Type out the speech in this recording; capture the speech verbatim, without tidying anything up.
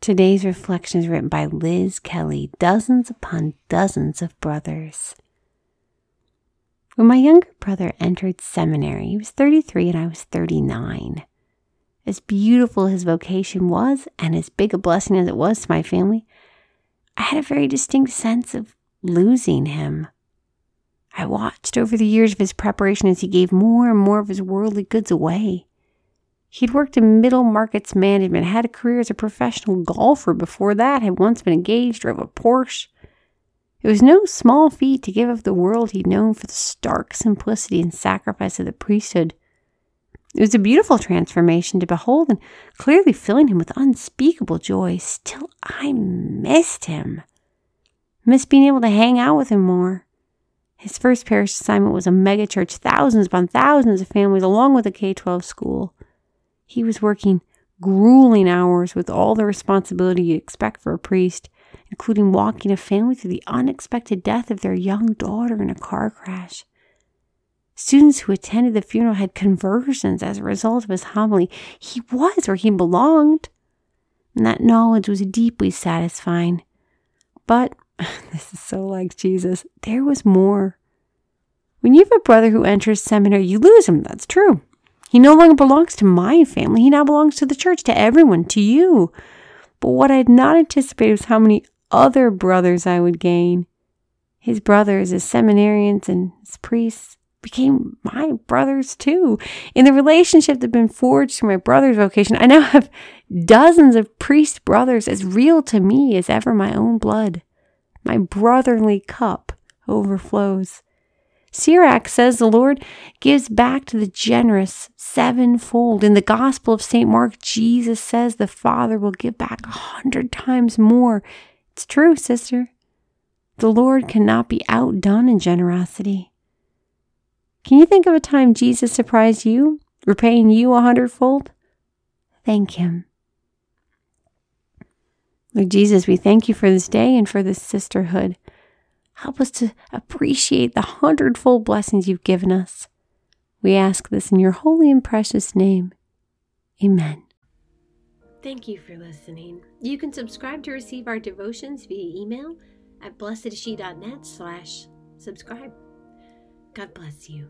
Today's reflection is written by Liz Kelly, Dozens Upon Dozens of Brothers. When my younger brother entered seminary, he was thirty-three and I was thirty-nine. As beautiful his vocation was, and as big a blessing as it was to my family, I had a very distinct sense of losing him. I watched over the years of his preparation as he gave more and more of his worldly goods away. He'd worked in middle markets management, had a career as a professional golfer before that, had once been engaged, drove a Porsche. It was no small feat to give up the world he'd known for the stark simplicity and sacrifice of the priesthood. It was a beautiful transformation to behold and clearly filling him with unspeakable joy. Still, I missed him. Missed being able to hang out with him more. His first parish assignment was a megachurch, thousands upon thousands of families, along with a K twelve school. He was working grueling hours with all the responsibility you'd expect for a priest, including walking a family through the unexpected death of their young daughter in a car crash. Students who attended the funeral had conversions as a result of his homily. He was where he belonged, and that knowledge was deeply satisfying. But, this is so like Jesus, there was more. When you have a brother who enters seminary, you lose him, that's true. He no longer belongs to my family. He now belongs to the church, to everyone, to you. But what I had not anticipated was how many other brothers I would gain. His brothers, his seminarians, and his priests became my brothers too. In the relationship that had been forged through my brother's vocation, I now have dozens of priest brothers as real to me as ever my own blood. My brotherly cup overflows. Sirach says the Lord gives back to the generous sevenfold. In the Gospel of Saint Mark, Jesus says the Father will give back a hundred times more. It's true, sister. The Lord cannot be outdone in generosity. Can you think of a time Jesus surprised you, repaying you a hundredfold? Thank him. Lord Jesus, we thank you for this day and for this sisterhood. Help us to appreciate the hundredfold blessings you've given us. We ask this in your holy and precious name. Amen. Thank you for listening. You can subscribe to receive our devotions via email at blessedshe dot net slash subscribe. God bless you.